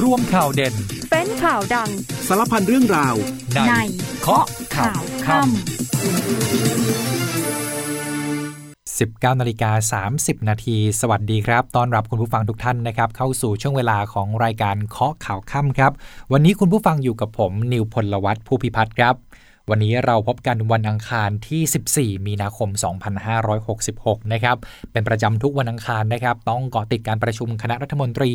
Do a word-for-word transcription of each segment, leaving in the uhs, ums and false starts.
ร่วมข่าวเด่นเป็นข่าวดังสารพันเรื่องราวในเคาะข่าวค่ำสิบเก้านาฬิกาสามสิบนาทีสวัสดีครับต้อนรับคุณผู้ฟังทุกท่านนะครับเข้าสู่ช่วงเวลาของรายการเคาะข่าวค่ำครับวันนี้คุณผู้ฟังอยู่กับผมนิวพลวัฒน์ภูพิพัฒน์ครับวันนี้เราพบกันวันอังคารที่สิบสี่มีนาคมสองพันห้าร้อยหกสิบหกนะครับเป็นประจำทุกวันอังคารนะครับต้องเกาะติดการประชุมคณะรัฐมนตรี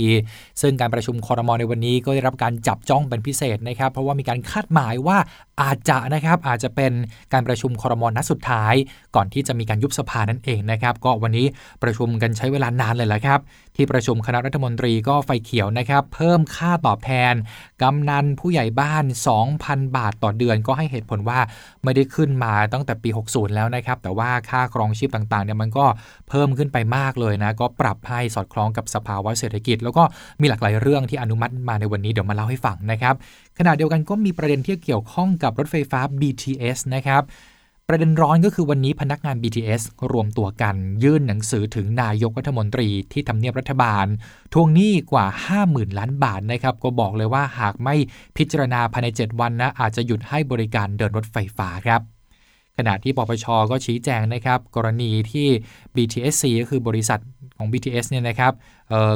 ซึ่งการประชุมครม.ในวันนี้ก็ได้รับการจับจ้องเป็นพิเศษนะครับเพราะว่ามีการคาดหมายว่าอาจจะนะครับอาจจะเป็นการประชุมครม.นัดสุดท้ายก่อนที่จะมีการยุบสภานั่นเองนะครับก็วันนี้ประชุมกันใช้เวลานานเลยละครับที่ประชุมคณะรัฐมนตรีก็ไฟเขียวนะครับเพิ่มค่าตอบแทนกำนันผู้ใหญ่บ้าน สองพันบาทต่อเดือนก็ให้เหตุผลว่าไม่ได้ขึ้นมาตั้งแต่ปีหกสิบแล้วนะครับแต่ว่าค่าครองชีพต่างๆเนี่ยมันก็เพิ่มขึ้นไปมากเลยนะก็ปรับให้สอดคล้องกับสภาวะเศรษฐกิจแล้วก็มีหลากหลายเรื่องที่อนุมัติมาในวันนี้เดี๋ยวมาเล่าให้ฟังนะครับขณะเดียวกันก็มีประเด็นที่เกี่ยวข้องกับรถไฟฟ้า บี ที เอส นะครับประเด็นร้อนก็คือวันนี้พนักงาน บี ที เอส รวมตัวกันยื่นหนังสือถึงนายกรัฐมนตรีที่ทำเนียบรัฐบาลทวงหนี้กว่า ห้าหมื่นล้านบาทนะครับก็บอกเลยว่าหากไม่พิจารณาภายในเจ็ดวันนะอาจจะหยุดให้บริการเดินรถไฟฟ้าครับขณะที่ปปช.ก็ชี้แจงนะครับกรณีที่ บี ที เอส ซี ก็คือบริษัทของ บี ที เอส เนี่ยนะครับ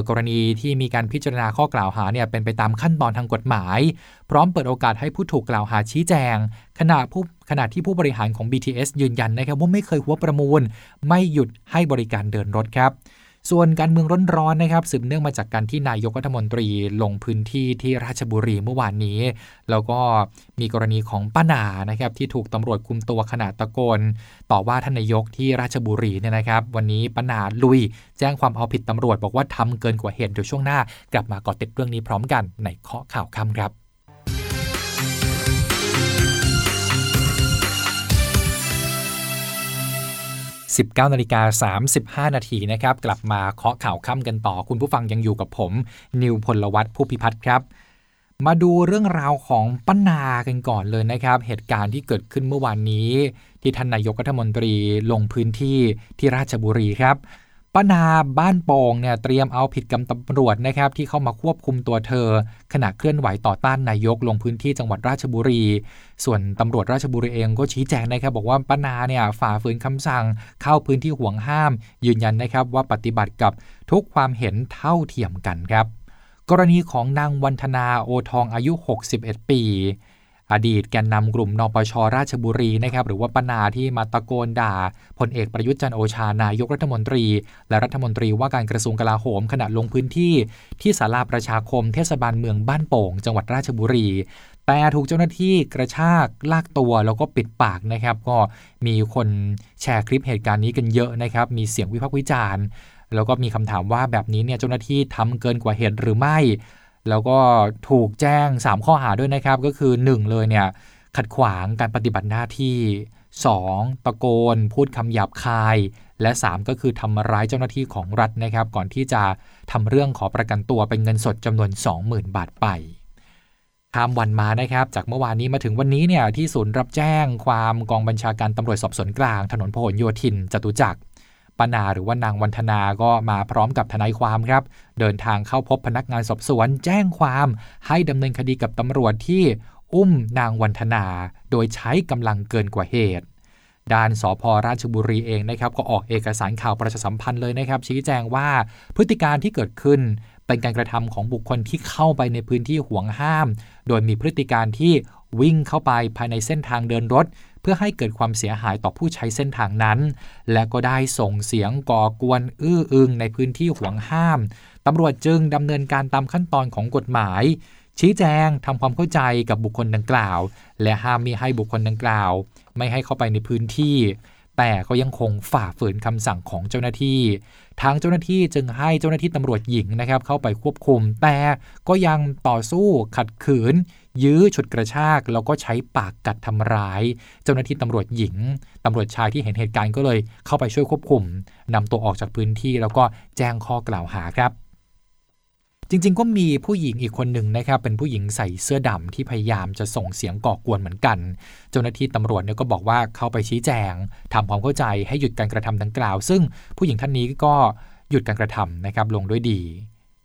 กรณีที่มีการพิจารณาข้อกล่าวหาเนี่ยเป็นไปตามขั้นตอนทางกฎหมายพร้อมเปิดโอกาสให้ผู้ถูกกล่าวหาชี้แจงขณะผู้ขณะที่ผู้บริหารของ บี ที เอส ยืนยันนะครับว่าไม่เคยหัวประมูลไม่หยุดให้บริการเดินรถครับส่วนการเมืองร้อนๆนะครับสืบเนื่องมาจากการที่นายกรัฐมนตรีลงพื้นที่ที่ราชบุรีเมื่อวานนี้แล้วก็มีกรณีของป้านานะครับที่ถูกตำรวจคุมตัวขณะตะโกนต่อว่าท่านนายกที่ราชบุรีเนี่ยนะครับวันนี้ป้านาลุยแจ้งความเอาผิดตำรวจบอกว่าทำเกินกว่าเหตุเดี๋ยวช่วงหน้ากลับมาเกาะติดเรื่องนี้พร้อมกันในเคาะข่าวค่ำครับสิบเก้านาฬิกาสามสิบห้านาทีนะครับกลับมาเคาะข่าวค่ำกันต่อคุณผู้ฟังยังอยู่กับผมนิวพลวัฒน์ภูพิพัฒน์ครับมาดูเรื่องราวของป้านากันก่อนเลยนะครับเหตุการณ์ที่เกิดขึ้นเมื่อวานนี้ที่ท่านนายกรัฐมนตรีลงพื้นที่ที่ราชบุรีครับป้านาบ้านโป่งเนี่ยเตรียมเอาผิดกับตำรวจนะครับที่เข้ามาควบคุมตัวเธอขณะเคลื่อนไหวต่อต้านนายกลงพื้นที่จังหวัดราชบุรีส่วนตำรวจราชบุรีเองก็ชี้แจงนะครับบอกว่าป้านาเนี่ยฝ่าฝืนคำสั่งเข้าพื้นที่ห่วงห้ามยืนยันนะครับว่าปฏิบัติกับทุกความเห็นเท่าเทียมกันครับกรณีของนางวันธนาโอทองอายุหกสิบเอ็ดปีอดีตแกนนำกลุ่มนปช.ราชบุรีนะครับหรือว่าป้านาที่มาตะโกนด่าพลเอกประยุทธ์จันทร์โอชานายกรัฐมนตรีและรัฐมนตรีว่าการกระทรวงกลาโหมขณะลงพื้นที่ที่ศาลาประชาคมเทศบาลเมืองบ้านโป่งจังหวัดราชบุรีแต่ถูกเจ้าหน้าที่กระชากลากตัวแล้วก็ปิดปากนะครับก็มีคนแชร์คลิปเหตุการณ์นี้กันเยอะนะครับมีเสียงวิพากษ์วิจารณ์แล้วก็มีคำถามว่าแบบนี้เนี่ยเจ้าหน้าที่ทำเกินกว่าเหตุหรือไม่แล้วก็ถูกแจ้งสามข้อหาด้วยนะครับก็คือหนึ่งเลยเนี่ยขัดขวางการปฏิบัติหน้าที่สองตะโกนพูดคำหยาบคายและสามก็คือทำร้ายเจ้าหน้าที่ของรัฐนะครับก่อนที่จะทำเรื่องขอประกันตัวเป็นเงินสดจำนวน สองหมื่นบาทไปข้ามวันมานะครับจากเมื่อวานนี้มาถึงวันนี้เนี่ยที่ศูนย์รับแจ้งความกองบัญชาการตำรวจสอบสวนกลางถนนพหลโยธินจตุจักรป้านาหรือว่านางวันธนาก็มาพร้อมกับทนายความครับเดินทางเข้าพบพนักงานสอบสวนแจ้งความให้ดำเนินคดีกับตำรวจที่อุ้มนางวันธนาโดยใช้กำลังเกินกว่าเหตุด้านสภ.ราชบุรีเองนะครับก็ออกเอกสารข่าวประชาสัมพันธ์เลยนะครับชี้แจงว่าพฤติการที่เกิดขึ้นเป็นการกระทำของบุคคลที่เข้าไปในพื้นที่ห่วงห้ามโดยมีพฤติการที่วิ่งเข้าไปภายในเส้นทางเดินรถเพื่อให้เกิดความเสียหายต่อผู้ใช้เส้นทางนั้นและก็ได้ส่งเสียงก่อกวนอื้ออึงในพื้นที่ห่วงห้ามตำรวจจึงดำเนินการตามขั้นตอนของกฎหมายชี้แจงทำความเข้าใจกับบุคคลดังกล่าวและห้ามมิให้บุคคลดังกล่าวไม่ให้เข้าไปในพื้นที่แต่ก็ยังคงฝ่าฝืนคำสั่งของเจ้าหน้าที่ทางเจ้าหน้าที่จึงให้เจ้าหน้าที่ตำรวจหญิงนะครับเข้าไปควบคุมแต่ก็ยังต่อสู้ขัดขืนยื้อฉุดกระชากแล้วก็ใช้ปากกัดทำร้ายเจ้าหน้าที่ตำรวจหญิงตำรวจชายที่เห็นเหตุการณ์ก็เลยเข้าไปช่วยควบคุมนำตัวออกจากพื้นที่แล้วก็แจ้งข้อกล่าวหาครับจริงๆก็มีผู้หญิงอีกคนหนึ่งนะครับเป็นผู้หญิงใส่เสื้อดำที่พยายามจะส่งเสียงก่อกวนเหมือนกันเจ้าหน้าที่ตำรวจเนี่ยก็บอกว่าเข้าไปชี้แจงทำความเข้าใจให้หยุดการกระทำดังกล่าวซึ่งผู้หญิงท่านนี้ก็หยุดการกระทำนะครับลงด้วยดี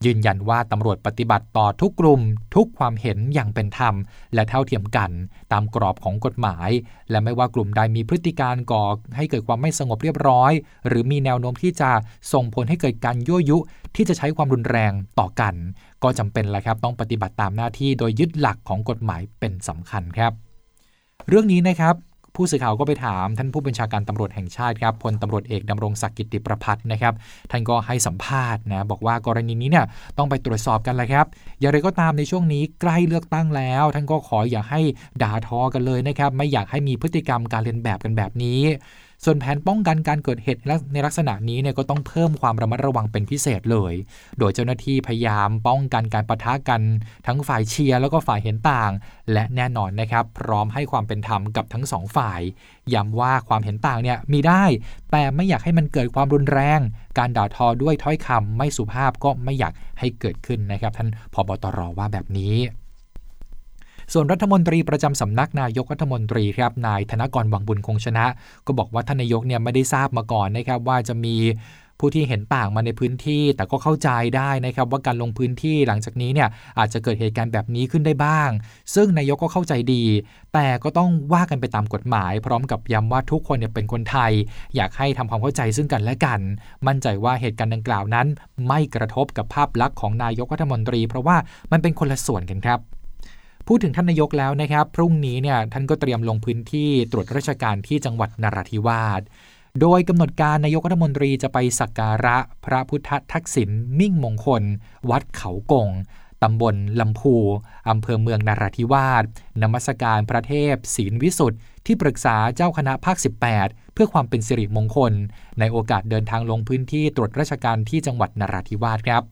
ยืนยันว่าตำรวจปฏิบัติต่อทุกกลุ่มทุกความเห็นอย่างเป็นธรรมและเท่าเทียมกันตามกรอบของกฎหมายและไม่ว่ากลุ่มใดมีพฤติการก่อให้เกิดความไม่สงบเรียบร้อยหรือมีแนวโน้มที่จะส่งผลให้เกิดการยั่วยุที่จะใช้ความรุนแรงต่อกันก็จำเป็นแล้วครับต้องปฏิบัติตามหน้าที่โดยยึดหลักของกฎหมายเป็นสำคัญครับเรื่องนี้นะครับผู้สื่อข่าวก็ไปถามท่านผู้บัญชาการตำรวจแห่งชาติครับพลตำรวจเอกดำรงศักดิ์กิติประภัสนะครับท่านก็ให้สัมภาษณ์นะบอกว่ากรณีนี้เนี่ยต้องไปตรวจสอบกันแหละครับอย่างไรก็ตามในช่วงนี้ใกล้เลือกตั้งแล้วท่านก็ขออย่าให้ด่าทอกันเลยนะครับไม่อยากให้มีพฤติกรรมการเลียนแบบกันแบบนี้ส่วนแผนป้องกันการเกิดเหตุในลักษณะนี้เนี่ยก็ต้องเพิ่มความระมัดระวังเป็นพิเศษเลยโดยเจ้าหน้าที่พยายามป้องกันการปะทะกันทั้งฝ่ายเชียร์แล้วก็ฝ่ายเห็นต่างและแน่นอนนะครับพร้อมให้ความเป็นธรรมกับทั้งสองฝ่ายย้ำว่าความเห็นต่างเนี่ยมีได้แต่ไม่อยากให้มันเกิดความรุนแรงการด่าทอด้วยถ้อยคำไม่สุภาพก็ไม่อยากให้เกิดขึ้นนะครับท่านผบ.ตร.ว่าแบบนี้ส่วนรัฐมนตรีประจำสำนักนายกรัฐมนตรีครับนายธนกรวังบุญคงชนะก็บอกว่าท่านนายกเนี่ยไม่ได้ทราบมาก่อนนะครับว่าจะมีผู้ที่เห็นต่างมาในพื้นที่แต่ก็เข้าใจได้นะครับว่าการลงพื้นที่หลังจากนี้เนี่ยอาจจะเกิดเหตุการณ์แบบนี้ขึ้นได้บ้างซึ่งนายกก็เข้าใจดีแต่ก็ต้องว่ากันไปตามกฎหมายพร้อมกับย้ำว่าทุกคนเนี่ยเป็นคนไทยอยากให้ทำความเข้าใจซึ่งกันและกันมั่นใจว่าเหตุการณ์ดังกล่าวนั้นไม่กระทบกับภาพลักษณ์ของนายกรัฐมนตรีเพราะว่ามันเป็นคนละส่วนกันครับพูดถึงท่านนายกแล้วนะครับพรุ่งนี้เนี่ยท่านก็เตรียมลงพื้นที่ตรวจราชการที่จังหวัดนราธิวาสโดยกำหนดการนายกรัฐมนตรีจะไปสักการะพระพุทธทักษิณมิ่งมงคลวัดเขากงตำบลลำพูอำเภอเมืองนราธิวาสนมัสการพระเทพศีลวิสุทธิ์ที่ปรึกษาเจ้าคณะภาคสิบแปดเพื่อความเป็นสิริมงคลในโอกาสเดินทางลงพื้นที่ตรวจราชการที่จังหวัดนราธิวาสครับ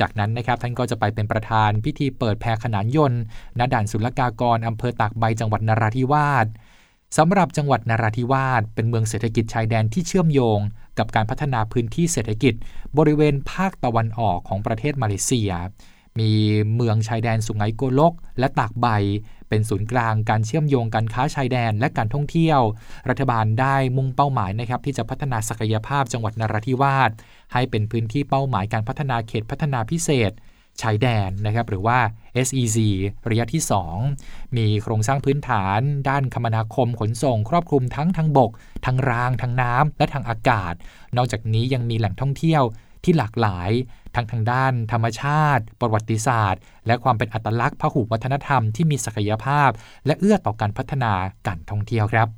จากนั้นนะครับท่านก็จะไปเป็นประธานพิธีเปิดแพขนานยนต์ณด่านศุลกากรอำเภอตากใบจังหวัดนราธิวาสสำหรับจังหวัดนราธิวาสเป็นเมืองเศรษฐกิจชายแดนที่เชื่อมโยงกับการพัฒนาพื้นที่เศรษฐกิจบริเวณภาคตะวันออกของประเทศมาเลเซียมีเมืองชายแดนสุไหงโกลกและตากใบเป็นศูนย์กลางการเชื่อมโยงการค้าชายแดนและการท่องเที่ยวรัฐบาลได้มุ่งเป้าหมายนะครับที่จะพัฒนาศักยภาพจังหวัดนราธิวาสให้เป็นพื้นที่เป้าหมายการพัฒนาเขตพัฒนาพิเศษชายแดนนะครับหรือว่า เอส อี ซี ระยะที่สองมีโครงสร้างพื้นฐานด้านคมนาคมขนส่งครอบคลุมทั้งทางบกทางรางทางน้ำและทางอากาศนอกจากนี้ยังมีแหล่งท่องเที่ยวที่หลากหลายทั้งทางด้านธรรมชาติประวัติศาสตร์และความเป็นอัตลักษณ์พหุวัฒนธรรมที่มีศักยภาพและเอื้อต่อการพัฒนาการท่องเที่ยวครับ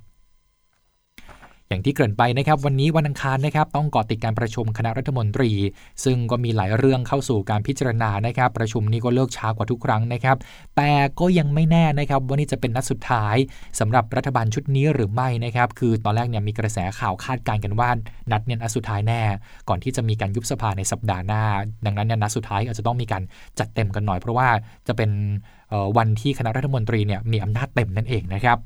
อย่างที่เกริ่นไปนะครับวันนี้วันอังคารนะครับต้องเกาะติดการประชุมคณะรัฐมนตรีซึ่งก็มีหลายเรื่องเข้าสู่การพิจารณานะครับประชุมนี้ก็เลิกช้ากว่าทุกครั้งนะครับแต่ก็ยังไม่แน่นะครับว่านี่จะเป็นนัดสุดท้ายสำหรับรัฐบาลชุดนี้หรือไม่นะครับคือตอนแรกเนี่ยมีกระแสข่าวคาดการณ์กันว่านัดเนี่ยนัดสุดท้ายแน่ก่อนที่จะมีการยุบสภาในสัปดาห์หน้าดังนั้นเนี่ยนัดสุดท้ายอาจจะต้องมีการจัดเต็มกันหน่อยเพราะว่าจะเป็นวันที่คณะรัฐมนตรีเนี่ยมีอำนาจเต็มนั่นเองนะครับ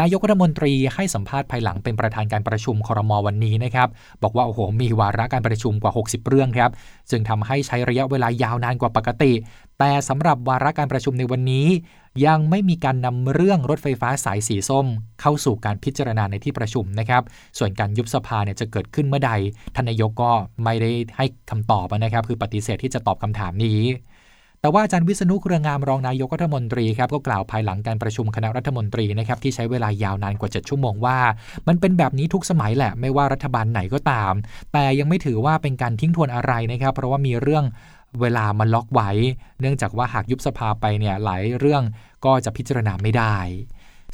นายกรัฐมนตรีให้สัมภาษณ์ภายหลังเป็นประธานการประชุมครม.วันนี้นะครับบอกว่าโอ้โหมีวาระการประชุมกว่าหกสิบเรื่องครับจึงทำให้ใช้ระยะเวลายาวนานกว่าปกติแต่สำหรับวาระการประชุมในวันนี้ยังไม่มีการนำเรื่องรถไฟฟ้าสายสีส้มเข้าสู่การพิจารณาในที่ประชุมนะครับส่วนการยุบสภาเนี่ยจะเกิดขึ้นเมื่อใดท่านนายกก็ไม่ได้ให้คำตอบนะครับคือปฏิเสธที่จะตอบคำถามนี้แต่ว่าอาจารย์วิษณุเครืองามรองนายกรัฐมนตรีครับก็กล่าวภายหลังการประชุมคณะรัฐมนตรีนะครับที่ใช้เวลายาวนานกว่าเจ็ดชั่วโมงว่ามันเป็นแบบนี้ทุกสมัยแหละไม่ว่ารัฐบาลไหนก็ตามแต่ยังไม่ถือว่าเป็นการทิ้งทวนอะไรนะครับเพราะว่ามีเรื่องเวลามาล็อกไว้เนื่องจากว่าหากยุบสภาไปเนี่ยหลายเรื่องก็จะพิจารณาไม่ได้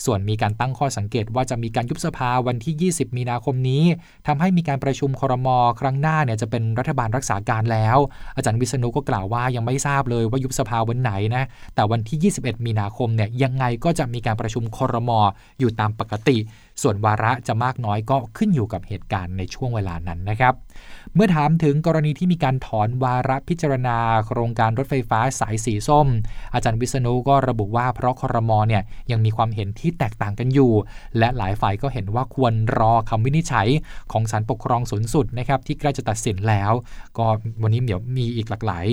ส่วนมีการตั้งข้อสังเกตว่าจะมีการยุบสภาวันที่ยี่สิบมีนาคมนี้ทำให้มีการประชุมครม.ครั้งหน้าเนี่ยจะเป็นรัฐบาลรักษาการแล้วอาจารย์วิษณุก็กล่าวว่ายังไม่ทราบเลยว่ายุบสภาวันไหนนะแต่วันที่ยี่สิบเอ็ดมีนาคมเนี่ยยังไงก็จะมีการประชุมครม.อยู่ตามปกติส่วนวาระจะมากน้อยก็ขึ้นอยู่กับเหตุการณ์ในช่วงเวลานั้นนะครับเมื่อถามถึงกรณีที่มีการถอนวาระพิจารณาโครงการรถไฟฟ้าสายสีส้มอาจารย์วิษณุก็ระบุว่าเพราะครม.เนี่ยยังมีความเห็นที่แตกต่างกันอยู่และหลายฝ่ายก็เห็นว่าควรรอคำวินิจฉัยของศาลปกครองสูงสุดนะครับที่ใกล้จะตัดสินแล้วก็วันนี้เดี๋ยวมีอีกหลากหลาย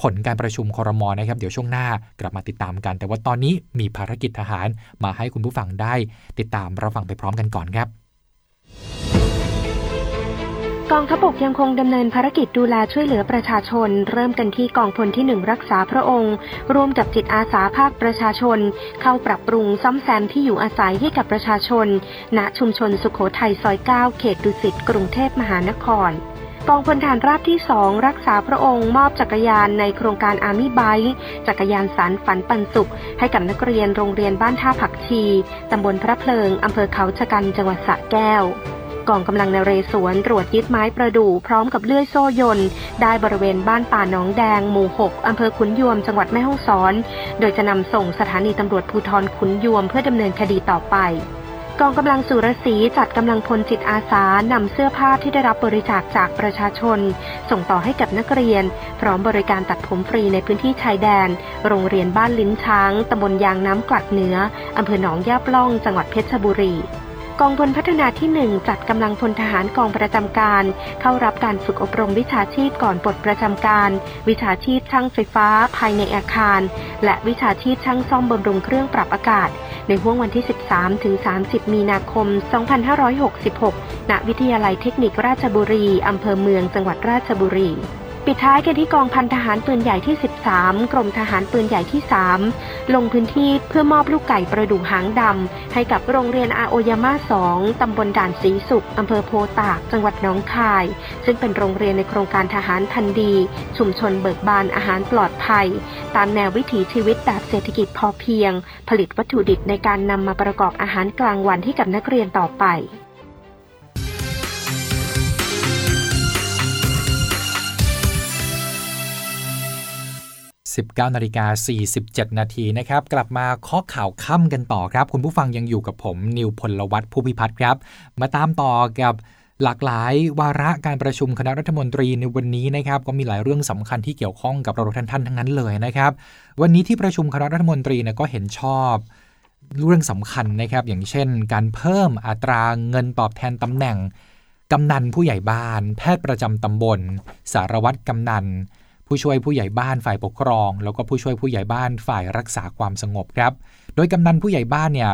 ผลการประชุมครม.นะครับเดี๋ยวช่วงหน้ากลับมาติดตามกันแต่ว่าตอนนี้มีภารกิจทหารมาให้คุณผู้ฟังได้ติดตามรับฟังไปพร้อมกันก่อนครับก กองทัพบกยังคงดำเนินภารกิจดูแลช่วยเหลือประชาชนเริ่มกันที่กองพลที่หนึ่งรักษาพระองค์ร่วมกับจิตอาสาภาคประชาชนเข้าปรับปรุงซ่อมแซมที่อยู่อาศัยให้กับประชาชนณชุมชนสุโขทัยซอยเก้าเขตดุสิตกรุงเทพมหานครกองพลทหารราบที่สองรักษาพระองค์มอบจักรยานในโครงการอาร์มี่ไบค์จักรยานสารฝันปันสุขให้กับนักเรียนโรงเรียนบ้านท่าผักชีตำบลพระเพลิงอำเภอเขาชะกันจังหวัดสระแก้วกองกำลังนเรศวรตรวจยึดไม้ประดู่พร้อมกับเลื่อยโซ่ยนต์ได้บริเวณบ้านป่าหนองแดงหมู่หกอำเภอขุนยวมจังหวัดแม่ฮ่องสอนโดยจะนำส่งสถานีตำรวจภูธรขุนยวมเพื่อดำเนินคดีต่อไปกองกำลังสุรศรีจัดกำลังพลจิตอาสานำเสื้อผ้าที่ได้รับบริจาคจากประชาชนส่งต่อให้กับนักเรียนพร้อมบริการตัดผมฟรีในพื้นที่ชายแดนโรงเรียนบ้านลิ้นช้างตำบลยางน้ำกลัดเหนืออำเภอหนองย่าปล่องจังหวัดเพชรบุรีกองพลพัฒนาที่หนึ่งจัดกำลังพลทหารกองประจำการเข้ารับการฝึกอบรมวิชาชีพก่อนปลดประจำการวิชาชีพช่างไฟฟ้าภายในอาคารและวิชาชีพช่างซ่อมบำรุงเครื่องปรับอากาศในห้วงวันที่ สิบสามถึงสามสิบ มีนาคม สองพันห้าร้อยหกสิบหก ณ วิทยาลัยเทคนิคราชบุรีอำเภอเมืองจังหวัดราชบุรีปิดท้ายกันที่กองพันทหารปืนใหญ่ที่สิบสามกรมทหารปืนใหญ่ที่สามลงพื้นที่เพื่อมอบลูกไก่ประดู่หางดำให้กับโรงเรียนอาโอยาม่าสองตำบลด่านศรีสุขอำเภอโพตากจังหวัดหนองคายซึ่งเป็นโรงเรียนในโครงการทหารพันธุ์ดีชุมชนเบิกบานอาหารปลอดภัยตามแนววิถีชีวิตแบบเศรษฐกิจพอเพียงผลิตวัตถุดิบในการนำมาประกอบอาหารกลางวันให้กับนักเรียนต่อไปสิบเก้านาฬิกาสี่สิบเจ็ด นาทีนะครับกลับมาข้อข่าวค่ำกันต่อครับคุณผู้ฟังยังอยู่กับผมนิวพลวัฒน์ผู้พิพัฒน์ครับมาตามต่อกับหลากหลายวาระการประชุมคณะรัฐมนตรีในวันนี้นะครับก็มีหลายเรื่องสำคัญที่เกี่ยวข้องกับเราท่านท่านทั้งนั้นเลยนะครับวันนี้ที่ประชุมคณะรัฐมนตรีเนี่ยก็เห็นชอบเรื่องสำคัญนะครับอย่างเช่นการเพิ่มอัตราเงินตอบแทนตำแหน่งกำนันผู้ใหญ่บ้านแพทย์ประจำตำบลสารวัตรกำนันผู้ช่วยผู้ใหญ่บ้านฝ่ายปกครองแล้วก็ผู้ช่วยผู้ใหญ่บ้านฝ่ายรักษาความสงบครับโดยกำนันผู้ใหญ่บ้านเนี่ย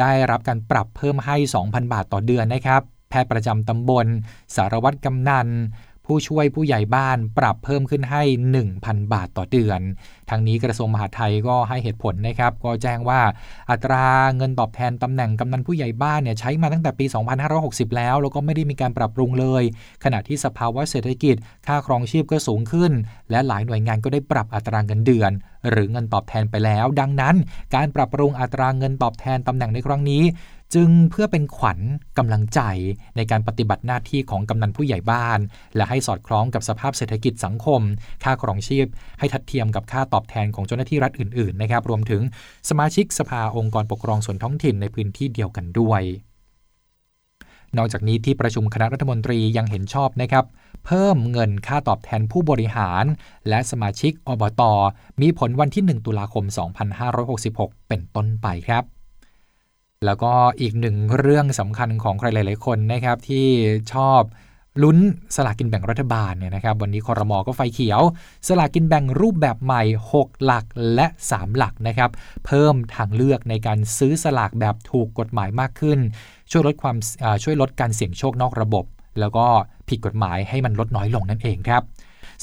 ได้รับการปรับเพิ่มให้ สองพัน บาทต่อเดือนนะครับแพทย์ประจำตำบลสารวัตรกำนันผู้ช่วยผู้ใหญ่บ้านปรับเพิ่มขึ้นให้ หนึ่งพัน บาทต่อเดือนทางนี้กระทรวงมหาดไทยก็ให้เหตุผลนะครับก็แจ้งว่าอัตราเงินตอบแทนตำแหน่งกำนันผู้ใหญ่บ้านเนี่ยใช้มาตั้งแต่ปีสองพันห้าร้อยหกสิบแล้วแล้วก็ไม่ได้มีการปรับปรุงเลยขณะที่สภาวะเศรษฐกิจค่าครองชีพก็สูงขึ้นและหลายหน่วยงานก็ได้ปรับอัตราเงินเดือนหรือเงินตอบแทนไปแล้วดังนั้นการปรับปรุงอัตราเงินตอบแทนตำแหน่งในครั้งนี้จึงเพื่อเป็นขวัญกำลังใจในการปฏิบัติหน้าที่ของกำนันผู้ใหญ่บ้านและให้สอดคล้องกับสภาพเศรษฐกิจสังคมค่าครองชีพให้ทัดเทียมกับค่าตอบแทนของเจ้าหน้าที่รัฐอื่นๆนะครับรวมถึงสมาชิกสภาองค์กรปกครองส่วนท้องถิ่นในพื้นที่เดียวกันด้วยนอกจากนี้ที่ประชุมคณะรัฐมนตรียังเห็นชอบนะครับเพิ่มเงินค่าตอบแทนผู้บริหารและสมาชิกอบต.มีผลวันที่หนึ่งตุลาคมสองพันห้าร้อยหกสิบหกเป็นต้นไปครับแล้วก็อีกหนึ่งเรื่องสำคัญของใครหลายๆคนนะครับที่ชอบลุ้นสลากกินแบ่งรัฐบาลเนี่ยนะครับวันนี้ครม.ก็ไฟเขียวสลากกินแบ่งรูปแบบใหม่หกหลักและสามหลักนะครับเพิ่มทางเลือกในการซื้อสลากแบบถูกกฎหมายมากขึ้นช่วยลดความช่วยลดการเสี่ยงโชคนอกระบบแล้วก็ผิดกฎหมายให้มันลดน้อยลงนั่นเองครับ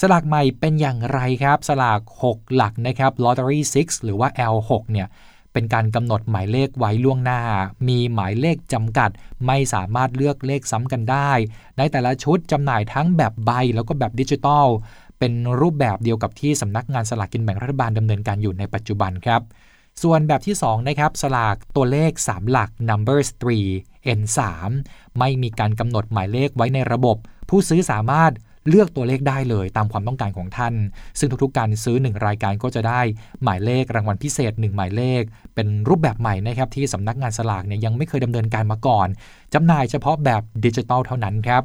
สลากใหม่เป็นอย่างไรครับสลากหกหลักนะครับ Lottery หก หรือว่า แอล หก เนี่ยเป็นการกำหนดหมายเลขไว้ล่วงหน้ามีหมายเลขจำกัดไม่สามารถเลือกเลขซ้ำกันได้ในแต่ละชุดจำหน่ายทั้งแบบใบแล้วก็แบบดิจิทัลเป็นรูปแบบเดียวกับที่สำนักงานสลากกินแบ่งรัฐบาลดำเนินการอยู่ในปัจจุบันครับส่วนแบบที่สองนะครับสลากตัวเลขสามหลัก Numbers สาม เอ็น สาม ไม่มีการกำหนดหมายเลขไว้ในระบบผู้ซื้อสามารถเลือกตัวเลขได้เลยตามความต้องการของท่านซึ่งทุกๆการซื้อหนึ่งรายการก็จะได้หมายเลขรางวัลพิเศษหนึ่งหมายเลขเป็นรูปแบบใหม่นะครับที่สำนักงานสลากเนี่ยยังไม่เคยดำเนินการมาก่อนจำหน่ายเฉพาะแบบดิจิทัลเท่านั้นครับ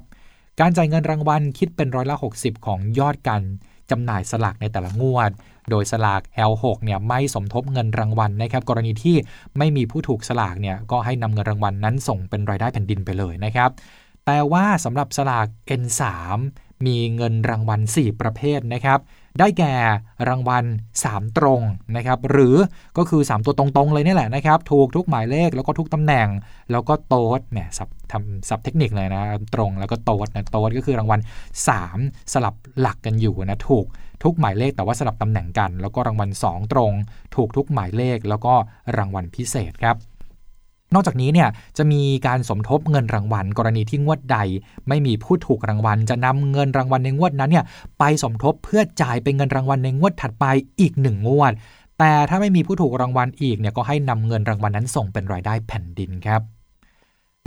การจ่ายเงินรางวัลคิดเป็นร้อยละหกสิบของยอดการจำหน่ายสลากในแต่ละงวดโดยสลาก แอล หก เนี่ยไม่สมทบเงินรางวัลนะครับกรณีที่ไม่มีผู้ถูกสลากเนี่ยก็ให้นำเงินรางวัลนั้นส่งเป็นรายได้แผ่นดินไปเลยนะครับแต่ว่าสำหรับสลาก เอ็น สามมีเงินรางวัลสี่ประเภทนะครับ ได้แก่รางวัลสามตรงนะครับหรือก็คือสามตัวตรงๆเลยนี่แหละนะครับถูกทุกหมายเลขแล้วก็ทุกตำแหน่งแล้วก็โต๊ดเนี่ยสับทำสับเทคนิคเลยนะตรงแล้วก็โต๊ดนะโต๊ดก็คือรางวัลสามสลับหลักกันอยู่นะถูกทุกหมายเลขแต่ว่าสลับตำแหน่งกันแล้วก็รางวัลสองตรงถูกทุกหมายเลขแล้วก็รางวัลพิเศษครับนอกจากนี้เนี่ยจะมีการสมทบเงินรางวัลกรณีที่งวดใดไม่มีผู้ถูกรางวัลจะนำเงินรางวัลในงวดนั้นเนี่ยไปสมทบเพื่อจ่ายเป็นเงินรางวัลในงวดถัดไปอีกหนึ่งงวดแต่ถ้าไม่มีผู้ถูกรางวัลอีกเนี่ยก็ให้นำเงินรางวัลนั้นส่งเป็นรายได้แผ่นดินครับ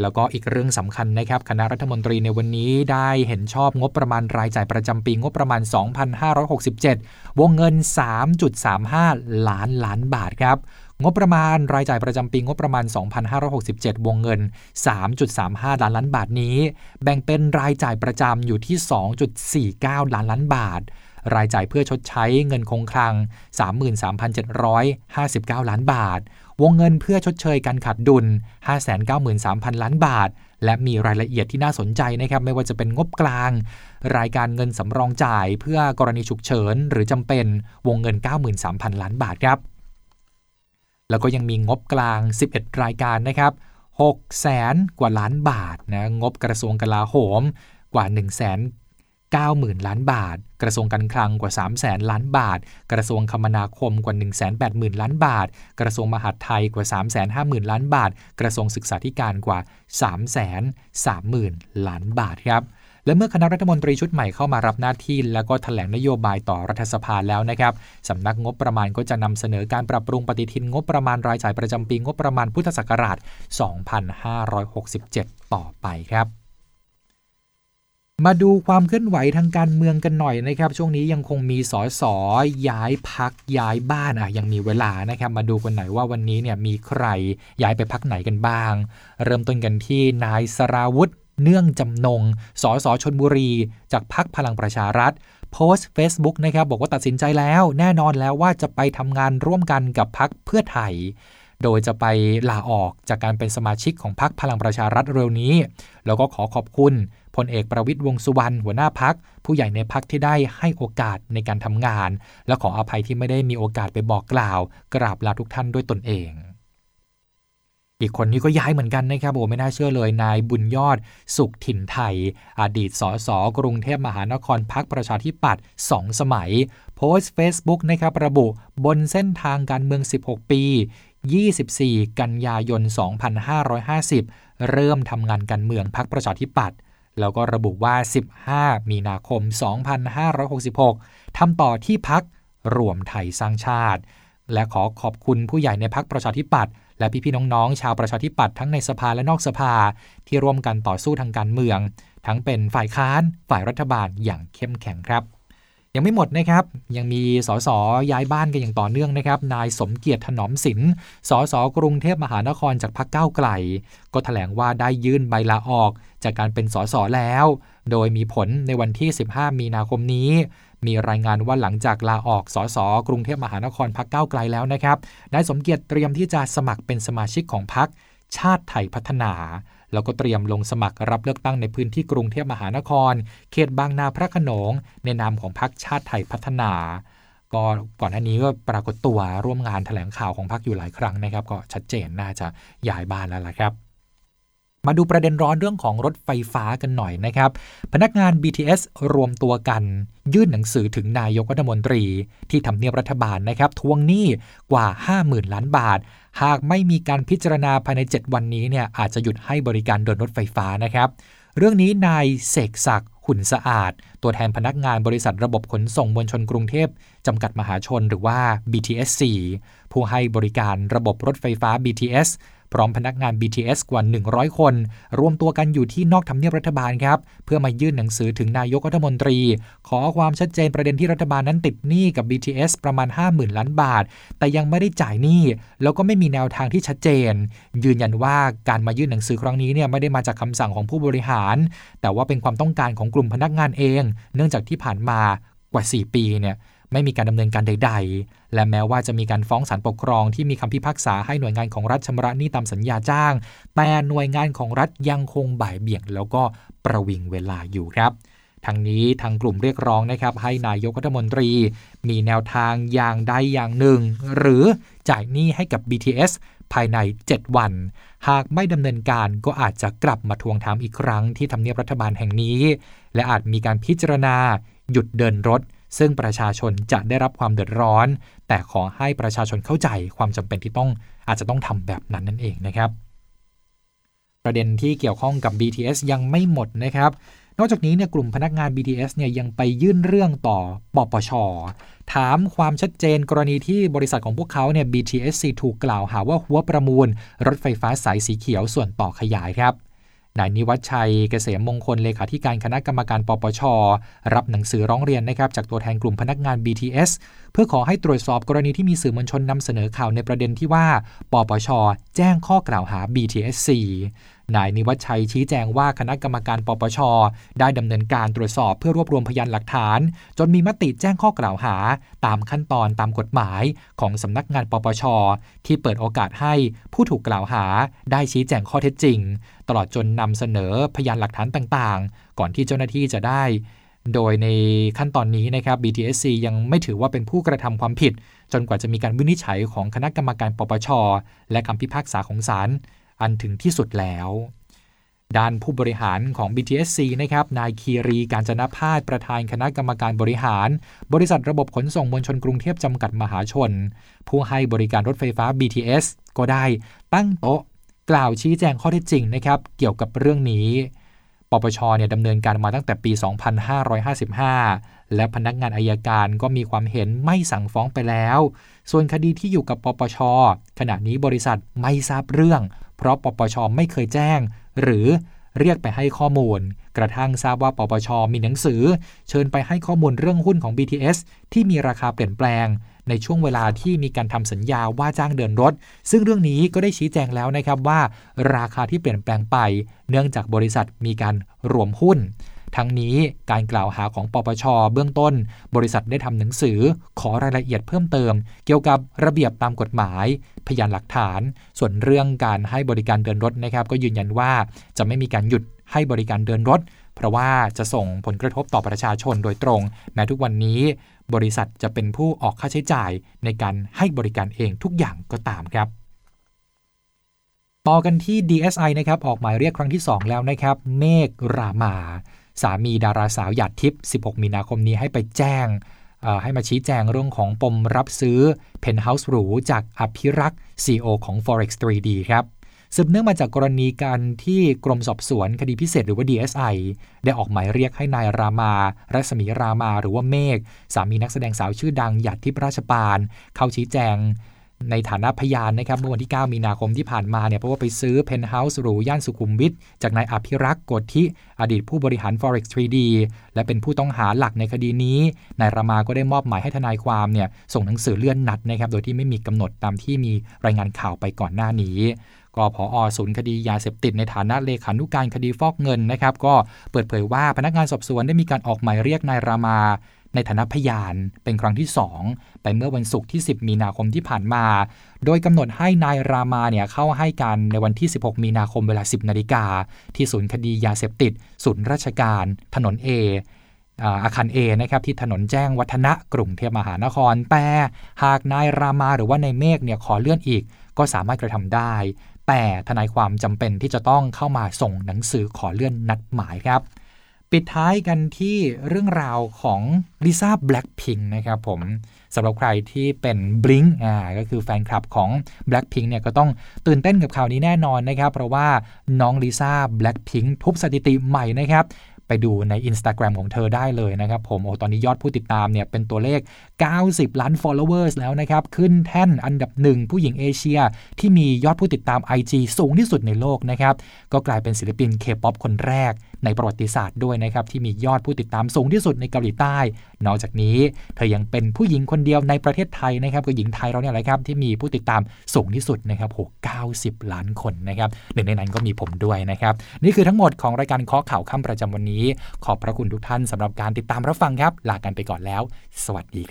แล้วก็อีกเรื่องสำคัญนะครับคณะรัฐมนตรีในวันนี้ได้เห็นชอบงบประมาณรายจ่ายประจำปีงบประมาณ สองพันห้าร้อยหกสิบเจ็ด วงเงิน สามจุดสามห้า ล้านล้านบาทครับงบประมาณรายจ่ายประจำปีงบประมาณ สองพันห้าร้อยหกสิบเจ็ด วงเงิน สามจุดสามห้า ล้านล้านบาทนี้แบ่งเป็นรายจ่ายประจำอยู่ที่ สองจุดสี่เก้า ล้านล้านบาทรายจ่ายเพื่อชดใช้เงินคงคลัง สามหมื่นสามพันเจ็ดร้อยห้าสิบเก้า ล้านบาทวงเงินเพื่อชดเชยการขาดดุล ห้าแสนเก้าหมื่นสามพัน ล้านบาทและมีรายละเอียดที่น่าสนใจนะครับไม่ว่าจะเป็นงบกลางรายการเงินสำรองจ่ายเพื่อกรณีฉุกเฉินหรือจำเป็นวงเงิน เก้าหมื่นสามพัน ล้านบาทครับแล้วก็ยังมีงบกลางสิบเอ็ดรายการนะครับ หกแสน กว่าล้านบาทนะงบกระทรวงกลาโหมกว่า หนึ่งแสนเก้าหมื่น ล้านบาทกระทรวงการคลังกว่า สามแสน ล้านบาทกระทรวงคมนาคมกว่า หนึ่งแสนแปดหมื่น ล้านบาทกระทรวงมหาดไทยกว่า สามแสนห้าหมื่น ล้านบาทกระทรวงศึกษาธิการกว่า สามแสนสามหมื่น ล้านบาทครับและเมื่อคณะรัฐมนตรีชุดใหม่เข้ามารับหน้าที่แล้วก็แถลงนโยบายต่อรัฐสภาแล้วนะครับสำนักงบประมาณก็จะนำเสนอการปรับปรุงปฏิทินงบประมาณรายจ่ายประจำปีงบประมาณพุทธศักราช สองพันห้าร้อยหกสิบเจ็ด ต่อไปครับมาดูความเคลื่อนไหวทางการเมืองกันหน่อยนะครับช่วงนี้ยังคงมีสสย้ายพรรคย้ายบ้านอ่ะยังมีเวลานะครับมาดูกันหน่อยว่าวันนี้เนี่ยมีใครย้ายไปพรรคไหนกันบ้างเริ่มต้นกันที่นายสราวุธเนื่องจำนงสสชลบุรีจากพรรคพลังประชารัฐโพสต์ Facebook นะครับบอกว่าตัดสินใจแล้วแน่นอนแล้วว่าจะไปทำงานร่วมกันกับพรรคเพื่อไทยโดยจะไปลาออกจากการเป็นสมาชิกของพรรคพลังประชารัฐเร็วนี้แล้วก็ขอขอบคุณพลเอกประวิตรวงษ์สุวรรณหัวหน้าพรรคผู้ใหญ่ในพรรคที่ได้ให้โอกาสในการทำงานและขออภัยที่ไม่ได้มีโอกาสไปบอกกล่าวกราบลาทุกท่านด้วยตนเองอีกคนนี้ก็ย้ายเหมือนกันนะครับโอ้ไม่น่าเชื่อเลยนายบุญยอดสุขถิ่นไทยอดีตสสกรุงเทพมหานครพรรคประชาธิปัตย์สองสมัยโพสต์ Facebook นะครับระบุบนเส้นทางการเมืองสิบหกปียี่สิบสี่กันยายนสองพันห้าร้อยห้าสิบเริ่มทำงานการเมืองพรรคประชาธิปัตย์แล้วก็ระบุว่าสิบห้ามีนาคมสองพันห้าร้อยหกสิบหกทำต่อที่พรรครวมไทยสร้างชาติและขอขอบคุณผู้ใหญ่ในพรรคประชาธิปัตย์และพี่ๆน้องๆชาวประชาธิปัตย์ทั้งในสภาและนอกสภาที่ร่วมกันต่อสู้ทางการเมืองทั้งเป็นฝ่ายค้านฝ่ายรัฐบาลอย่างเข้มแข็งครับยังไม่หมดนะครับยังมีสสย้ายบ้านกันอย่างต่อเนื่องนะครับนายสมเกียรติถนอมสินสสกรุงเทพมหานครจากพรรคก้าวไกลก็แถลงว่าได้ยื่นใบลาออกจากการเป็นสสแล้วโดยมีผลในวันที่สิบห้ามีนาคมนี้มีรายงานว่าหลังจากลาออกสสกรุงเทพมหานครพรรคก้าวไกลแล้วนะครับนายสมเกียรติเตรียมที่จะสมัครเป็นสมาชิกของพรรคชาติไทยพัฒนาแล้วก็เตรียมลงสมัครรับเลือกตั้งในพื้นที่กรุงเทพมหานครเขตบางนาพระโขนงในนามของพรรคชาติไทยพัฒนาก็ก่อนหน้านี้ก็ปรากฏตัวร่วมงานแถลงข่าวของพรรคอยู่หลายครั้งนะครับก็ชัดเจนน่าจะย้ายบ้านแล้วล่ะครับมาดูประเด็นร้อนเรื่องของรถไฟฟ้ากันหน่อยนะครับพนักงาน บี ที เอส รวมตัวกันยื่นหนังสือถึงนายกรัฐมนตรีที่ทำเนียบรัฐบาลนะครับทวงหนี้กว่า ห้าหมื่น ล้านบาทหากไม่มีการพิจารณาภายในเจ็ดวันนี้เนี่ยอาจจะหยุดให้บริการเดินรถไฟฟ้านะครับเรื่องนี้นายเสกศักดิ์หุ่นสะอาดตัวแทนพนักงานบริษัทระบบขนส่งมวลชนกรุงเทพจำกัดมหาชนหรือว่า บี ที เอส สี่ ผู้ให้บริการระบบรถไฟฟ้า บี ที เอสพร้อมพนักงาน บี ที เอส กว่าหนึ่งร้อยคนรวมตัวกันอยู่ที่นอกทำเนียบรัฐบาลครับเพื่อมายื่นหนังสือถึงนายกรัฐมนตรีขอความชัดเจนประเด็นที่รัฐบาลนั้นติดหนี้กับ บี ที เอส ประมาณ ห้าหมื่น ล้านบาทแต่ยังไม่ได้จ่ายหนี้แล้วก็ไม่มีแนวทางที่ชัดเจนยืนยันว่าการมายื่นหนังสือครั้งนี้เนี่ยไม่ได้มาจากคำสั่งของผู้บริหารแต่ว่าเป็นความต้องการของกลุ่มพนักงานเองเนื่องจากที่ผ่านมากว่าสี่ปีเนี่ยไม่มีการดำเนินการใดๆและแม้ว่าจะมีการฟ้องศาลปกครองที่มีคำพิพากษาให้หน่วยงานของรัฐชำระหนี้ตามสัญญาจ้างแต่หน่วยงานของรัฐยังคงบ่ายเบี่ยงแล้วก็ประวิงเวลาอยู่ครับ ทางนี้ทางกลุ่มเรียกร้องนะครับให้นายกรัฐมนตรีมีแนวทางอย่างใดอย่างหนึ่งหรือจ่ายหนี้ให้กับ บี ที เอส ภายในเจ็ดวันหากไม่ดำเนินการก็อาจจะกลับมาทวงถามอีกครั้งที่ทำเนียบรัฐบาลแห่งนี้และอาจมีการพิจารณาหยุดเดินรถซึ่งประชาชนจะได้รับความเดือดร้อนแต่ขอให้ประชาชนเข้าใจความจำเป็นที่ต้องอาจจะต้องทำแบบนั้นนั่นเองนะครับประเด็นที่เกี่ยวข้องกับ บี ที เอส ยังไม่หมดนะครับนอกจากนี้เนี่ยกลุ่มพนักงาน บี ที เอส เนี่ยยังไปยื่นเรื่องต่อปปช.ถามความชัดเจนกรณีที่บริษัทของพวกเขาเนี่ย บี ที เอส ซี ถูกกล่าวหาว่าหัวประมูลรถไฟฟ้าสายสีเขียวส่วนต่อขยายครับนายนิวัฒน์ชัยเกษมมงคลเลขาธิการคณะกรรมการปปช.รับหนังสือร้องเรียนนะครับจากตัวแทนกลุ่มพนักงาน บี ที เอส เพื่อขอให้ตรวจสอบกรณีที่มีสื่อมวลชนนำเสนอข่าวในประเด็นที่ว่าปปช.แจ้งข้อกล่าวหา บี ที เอส ซี นายนิวัฒน์ชัยชี้แจงว่าคณะกรรมการปปช.ได้ดำเนินการตรวจสอบเพื่อรวบรวมพยานหลักฐานจนมีมติแจ้งข้อกล่าวหาตามขั้นตอนตามกฎหมายของสำนักงานปปช.ที่เปิดโอกาสให้ผู้ถูกกล่าวหาได้ชี้แจงข้อเท็จจริงตลอดจนนำเสนอพยานหลักฐานต่างๆก่อนที่เจ้าหน้าที่จะได้โดยในขั้นตอนนี้นะครับ บี ที เอส ซี ยังไม่ถือว่าเป็นผู้กระทำความผิดจนกว่าจะมีการวินิจฉัยของคณะกรรมการปปช.และคำพิพากษาของศาลอันถึงที่สุดแล้วด้านผู้บริหารของ บี ที เอส ซี นะครับนายคีรีกาญจนพาสประธานคณะกรรมการบริหารบริษัทระบบขนส่งมวลชนกรุงเทพจำกัดมหาชนผู้ให้บริการรถไฟฟ้า บี ที เอส ก็ได้ตั้งโต๊ะกล่าวชี้แจงข้อเท็จจริงนะครับเกี่ยวกับเรื่องนี้ปปช.เนี่ยดำเนินการมาตั้งแต่ปีสองพันห้าร้อยห้าสิบห้าและพนักงานอัยการก็มีความเห็นไม่สั่งฟ้องไปแล้วส่วนคดีที่อยู่กับปปช.ขณะนี้บริษัทไม่ทราบเรื่องเพราะปปช.ไม่เคยแจ้งหรือเรียกไปให้ข้อมูลกระทั่งทราบว่าปปช.มีหนังสือเชิญไปให้ข้อมูลเรื่องหุ้นของ บี ที เอส ที่มีราคาเปลี่ยนแปลงในช่วงเวลาที่มีการทำสัญญาว่าจ้างเดินรถซึ่งเรื่องนี้ก็ได้ชี้แจงแล้วนะครับว่าราคาที่เปลี่ยนแปลงไปเนื่องจากบริษัทมีการรวมหุ้นทั้งนี้การกล่าวหาของปปช.เบื้องต้นบริษัทได้ทำหนังสือขอรายละเอียดเพิ่มเติมเกี่ยวกับระเบียบตามกฎหมายพยานหลักฐานส่วนเรื่องการให้บริการเดินรถนะครับก็ยืนยันว่าจะไม่มีการหยุดให้บริการเดินรถเพราะว่าจะส่งผลกระทบต่อประชาชนโดยตรงแม้ทุกวันนี้บริษัทจะเป็นผู้ออกค่าใช้จ่ายในการให้บริการเองทุกอย่างก็ตามครับต่อกันที่ ดี เอส ไอ นะครับออกหมายเรียกครั้งที่สองแล้วนะครับเมฆรามาสามีดาราสาวหยาดทิพย์สิบหกมีนาคมนี้ให้ไปแจ้งให้มาชี้แจงเรื่องของปมรับซื้อเพนท์เฮาส์หรูจากอภิรักษ์ ซี อี โอ ของ Forex ทรี ดี ครับสืบเนื่องมาจากกรณีการที่กรมสอบสวนคดีพิเศษหรือว่า ดี เอส ไอ ได้ออกหมายเรียกให้นายรามารัศมีรามาหรือว่าเมฆสามีนักแสดงสาวชื่อดังหยาดทิพย์ราชปานเข้าชี้แจงในฐานะพยานนะครับเมื่อวันที่เก้ามีนาคมที่ผ่านมาเนี่ยเพราะว่าไปซื้อเพนท์เฮาส์หรูย่านสุขุมวิทจากนายอภิรักษ์โกธิอดีตผู้บริหาร Forex ทรี ดี และเป็นผู้ต้องหาหลักในคดีนี้นายรามาก็ได้มอบหมายให้ทนายความเนี่ยส่งหนังสือเลื่อนนัดนะครับโดยที่ไม่มีกำหนดตามที่มีรายงานข่าวไปก่อนหน้านี้กผอ.ศูนย์คดียาเสพติดในฐานะเลขานุการคดีฟอกเงินนะครับก็เปิดเผยว่าพนักงานสอบสวนได้มีการออกหมายเรียกนายรามาในฐานะพยานเป็นครั้งที่สองไปเมื่อวันศุกร์ที่สิบมีนาคมที่ผ่านมาโดยกำหนดให้นายรามาเนี่ยเข้าให้การในวันที่สิบหกมีนาคมเวลา สิบนาฬิกาที่ศูนย์คดียาเสพติดศูนย์ราชการถนน A อาคาร A นะครับที่ถนนแจ้งวัฒนะกรุงเทพมหานครแต่หากนายรามาหรือว่านายเมฆเนี่ยขอเลื่อนอีกก็สามารถกระทำได้แต่ทนายความจำเป็นที่จะต้องเข้ามาส่งหนังสือขอเลื่อนนัดหมายครับปิดท้ายกันที่เรื่องราวของลิซ่าแบล็คพิงค์นะครับผมสำหรับใครที่เป็น Blink อ่าก็คือแฟนคลับของ Blackpink เนี่ยก็ต้องตื่นเต้นกับข่าวนี้แน่นอนนะครับเพราะว่าน้องลิซ่าแบล็คพิงค์ทุบสถิติใหม่นะครับไปดูใน Instagram ของเธอได้เลยนะครับผมโอ้ตอนนี้ยอดผู้ติดตามเนี่ยเป็นตัวเลขเก้าสิบล้าน followers แล้วนะครับขึ้นแท่นอันดับหนึ่งผู้หญิงเอเชียที่มียอดผู้ติดตาม ไอ จี สูงที่สุดในโลกนะครับก็กลายเป็นศิลปิน K-pop คนแรกในประวัติศาสตร์ด้วยนะครับที่มียอดผู้ติดตามสูงที่สุดในเกาหลีใต้นอกจากนี้เธอยังเป็นผู้หญิงคนเดียวในประเทศไทยนะครับก็หญิงไทยเราเนี่ยแหละครับที่มีผู้ติดตามสูงที่สุดนะครับโหเก้าสิบล้านคนนะครับหนึ่งในนั้นก็มีผมด้วยนะครับนี่คือทั้งหมดของรายการเคาะข่าวค่ำประจำวันนี้ขอบพระคุณทุกท่านสำหรับการติดตามรับฟังครับลากันไปก่อนแล้วสวัสดี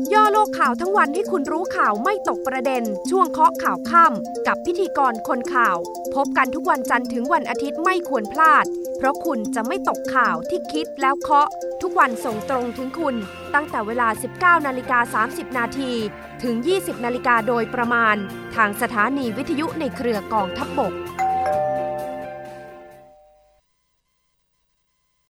ครับ อโลกข่าวทั้งวันให้คุณรู้ข่าวไม่ตกประเด็นช่วงเคาะข่าวค่ำกับพิธีกรคนข่าวพบกันทุกวันจันทร์ถึงวันอาทิตย์ไม่ควรพลาดเพราะคุณจะไม่ตกข่าวที่คิดแล้วเคาะทุกวันส่งตรงถึงคุณตั้งแต่เวลา สิบเก้านาฬิกาสามสิบนาที ถึง ยี่สิบนาฬิกาโดยประมาณทางสถานีวิทยุในเครือกองทัพบก